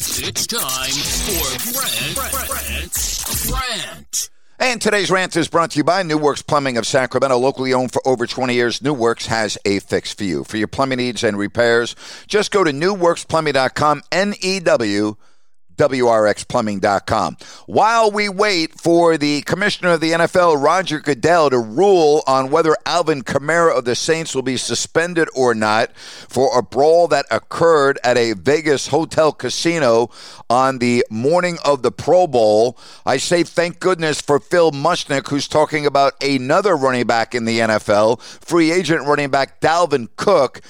It's time for Rant. And today's Rant is brought to you by New Works Plumbing of Sacramento. Locally owned for over 20 years, New Works has a fix for you. For your plumbing needs and repairs, just go to newworksplumbing.com, NEWWRXplumbing.com. While we wait for the commissioner of the NFL, Roger Goodell, to rule on whether Alvin Kamara of the Saints will be suspended or not for a brawl that occurred at a Vegas hotel casino on the morning of the Pro Bowl, I say thank goodness for Phil Mushnick, who's talking about another running back in the NFL, free agent running back Dalvin Cook.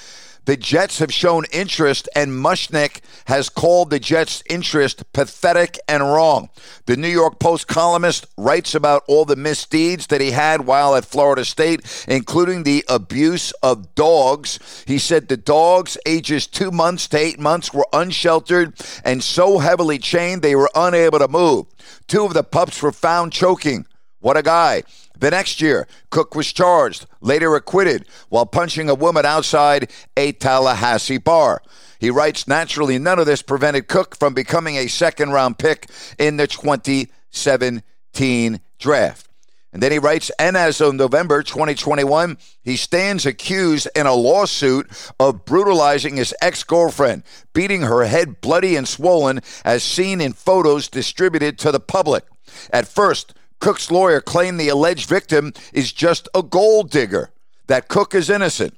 The Jets have shown interest, and Mushnick has called the Jets' interest pathetic and wrong. The New York Post columnist writes about all the misdeeds that he had while at Florida State, including the abuse of dogs. He said the dogs, ages 2 months to 8 months, were unsheltered and so heavily chained they were unable to move. 2 of the pups were found choking. What a guy. The next year, Cook was charged, later acquitted, while punching a woman outside a Tallahassee bar. He writes, naturally, none of this prevented Cook from becoming a second-round pick in the 2017 draft. And then he writes, and as of November 2021, he stands accused in a lawsuit of brutalizing his ex-girlfriend, beating her head bloody and swollen, as seen in photos distributed to the public. At first, Cook's lawyer claimed the alleged victim is just a gold digger, that Cook is innocent.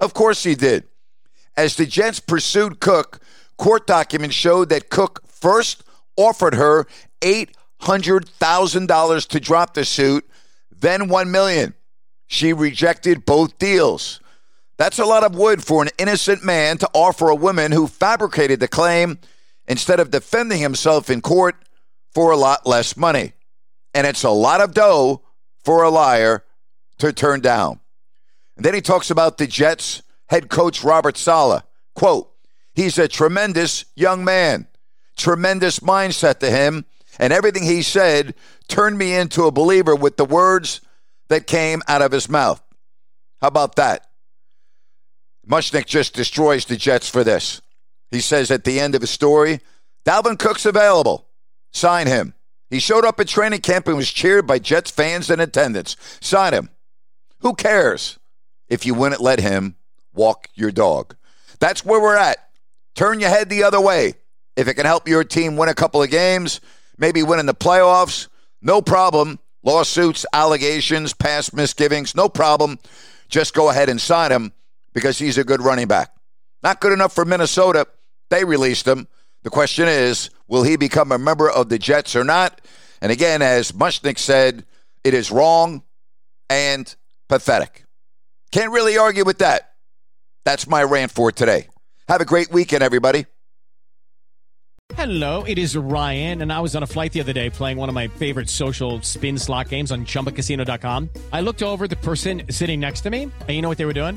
Of course he did. As the Jets pursued Cook, court documents showed that Cook first offered her $800,000 to drop the suit, then $1 million. She rejected both deals. That's a lot of wood for an innocent man to offer a woman who fabricated the claim instead of defending himself in court for a lot less money. And it's a lot of dough for a liar to turn down. And then he talks about the Jets head coach, Robert Sala. Quote, he's a tremendous young man, tremendous mindset to him, and everything he said turned me into a believer with the words that came out of his mouth. How about that? Mushnick just destroys the Jets for this. He says at the end of his story, Dalvin Cook's available. Sign him. He showed up at training camp and was cheered by Jets fans in attendance. Sign him. Who cares if you wouldn't let him walk your dog? That's where we're at. Turn your head the other way. If it can help your team win a couple of games, maybe win in the playoffs, no problem. Lawsuits, allegations, past misgivings, no problem. Just go ahead and sign him because he's a good running back. Not good enough for Minnesota. They released him. The question is, will he become a member of the Jets or not? And again, as Mushnick said, it is wrong and pathetic. Can't really argue with that. That's my rant for today. Have a great weekend, everybody. Hello, it is Ryan, and I was on a flight the other day playing one of my favorite social spin slot games on ChumbaCasino.com. I looked over at the person sitting next to me, and you know what they were doing?